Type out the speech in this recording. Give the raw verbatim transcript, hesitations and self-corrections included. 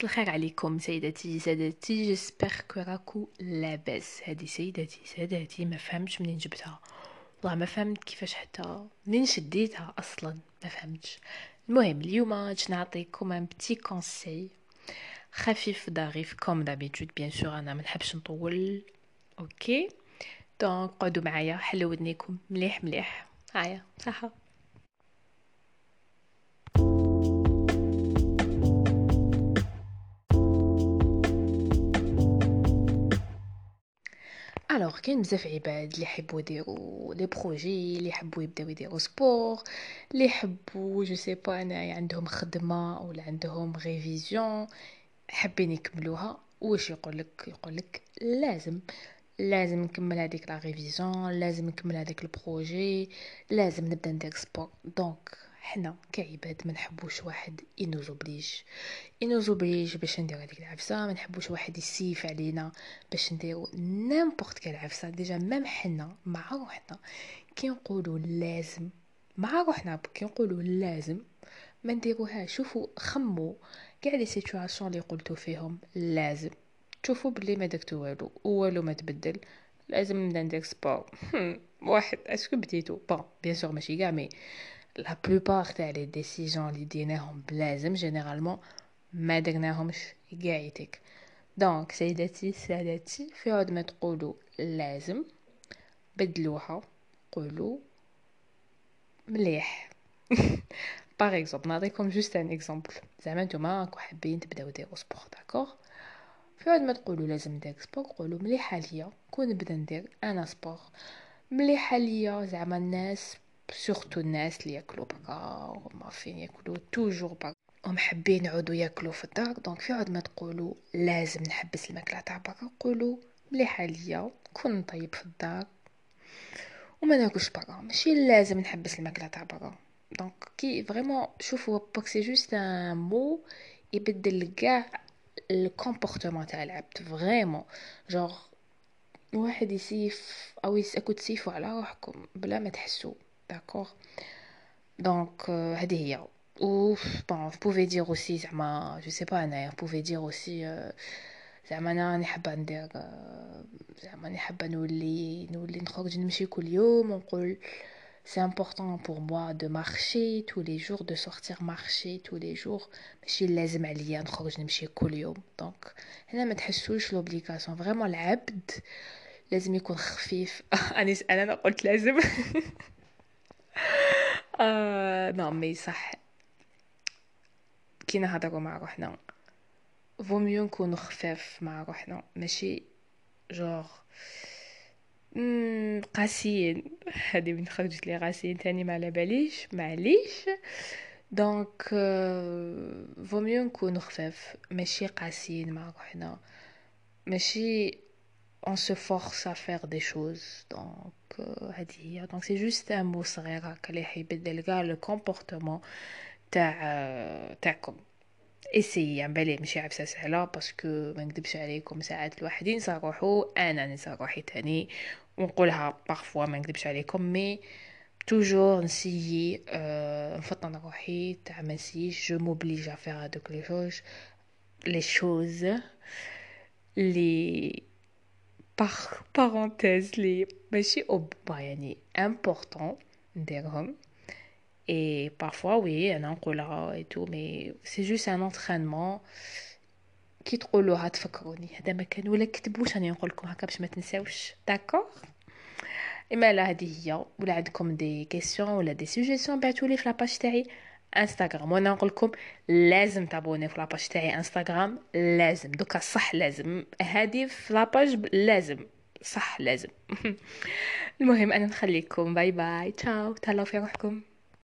مساء الخير عليكم سيداتي ساداتي، جيسبيغ كو راكو لاباس. هذه سيداتي ساداتي ما فهمتش منين جبتها، والله ما فهمت كيفاش، حتى منين شديتها اصلا ما فهمتش. المهم اليوم جيت نعطيكم ان بتي كونساي خفيف ظريف كوم دابيتود. بيان سور انا ما نحبش نطول، اوكي؟ دونك قعدوا معايا حلوا ودنيكم مليح مليح. هيا صحه. الوغ كاين بزاف عباد اللي يحبوا يديروا لي بروجي، اللي يحبوا يبداو يديروا سبور، اللي يحبوا جو سي با انا عندهم خدمه ولا عندهم ريفيزيون حابين يكملوها. واش يقول لك؟ يقول لك لازم لازم نكمل هذيك لا ريفيزيون، لازم نكمل هذاك البروجي، لازم نبدا ندير سبور. دونك حنا كعباد ما نحبوش واحد ينوزوبليج ينوزوبليج باش نديرو هذيك العفسه، ما نحبوش واحد يسيف علينا باش نديرو نيمبورط كال عفسه. ديجا ميم حنا مع روحنا كي نقولوا لازم، مع روحنا كي نقولوا لازم ما نديروها. شوفوا خمو كاع لي سيتوياسيون اللي قلتو فيهم لازم، تشوفوا بلي ما درتو والو والو ما تبدل. لازم نبدا ندير سبور واحد اسكو بديتو بون بيان سور ماشي كاع، مي لا بلوبار تاع لي ديسيجن لي ديناهم بلازم جينيرالمون ما درناهمش كاع يتيك. دونك سيداتي ساداتي، في عود ما تقولوا لازم بدلوها، قولوا مليح. باغ اكزومبل نعطيكم جوست ان اكزومبل، زعما نتوما راكم حابين تبداو ديروا سبور، داكوغ؟ في عود ما تقولوا لازم ندير سبور، قولوا مليحه ليا كون نبدا ندير انا سبور، مليحه ليا. زعما الناس سورتو الناس اللي ياكلوا بكار وما فين ياكلوا توجور بكار ومحبين يعودوا ياكلوا في الدار. دونك في عود ما تقولوا لازم نحبس الماكله تاع برا، قولوا مليحه ليا كون نطيب في الدار وما ناكلش برا، ماشي لازم نحبس الماكله تاع برا. دونك كي فريمون شوفوا باك سي جوست ان مو يبدل كاع الكومبورتمون تاع العبد فريمون. جونغ واحد يسيف او يسكو تسيفوا على روحكم بلا ما تحسوا، d'accord. Donc هذه هي. Ou bon, vous pouvez dire aussi زعما je sais pas انا، vous pouvez dire aussi زعما انا راني حابه ندير، زعما راني حابه نولي نولي نخرج نمشي كل يوم ونقول c'est important pour moi de marcher tous les jours, de sortir marcher tous les jours. ماشي لازم عليا نخرج نمشي كل يوم. دونك هنا ما تحسوش لوبليكاسيون فريمون، العبد لازم يكون خفيف. انا انا قلت لازم آه، نعم مي صح كي نهضروا مع روحنا فوميو نكونوا خفاف مع روحنا، ماشي جور قاسيين. هذه من خرجت لي قاسيين تاني ما على باليش معليش. دونك فوميو نكونوا خفاف ماشي قاسيين مع روحنا، ماشي on se force à faire des choses. Donc هذه هي. دونك سي جوست ان مو صغير هكا اللي حيبدل كاع لو كومبورتمون تاع تاعكم. اسيي على بالي ماشي عفسه سهله، باسكو ما نكذبش عليكم ساعات الواحد ينسى روحو، انا ننسى روحي تاني ونقولها بارفوا ما نكذبش عليكم، مي توجور نسيي نفطن روحي تاع ما نسيش. جو موبليج ا فير هادوك لي شوز لي شوز لي باغ بارونتيز لي ماشي اوبا يعني امبورطون نديرهم. اي بارفوا وي انا نقولها اي تو، مي سي جوست ان انترينمون كي تقولوها تفكروني هذا ما كان ولا كتبوش، راني نقول لكم هكا باش ما تنساوش، داكور؟ اما لا هذه هي. ولا عندكم دي كيسيون ولا دي سوجيسيون بعثوا لي في لاباج تاعي انستغرام، وانا نقول لكم لازم تابوني في لاباج تاعي انستغرام. لازم دوكا صح لازم، هادي في لاباج لازم صح لازم. المهم انا نخليكم، باي باي، تشاو، تهلاو في روحكم.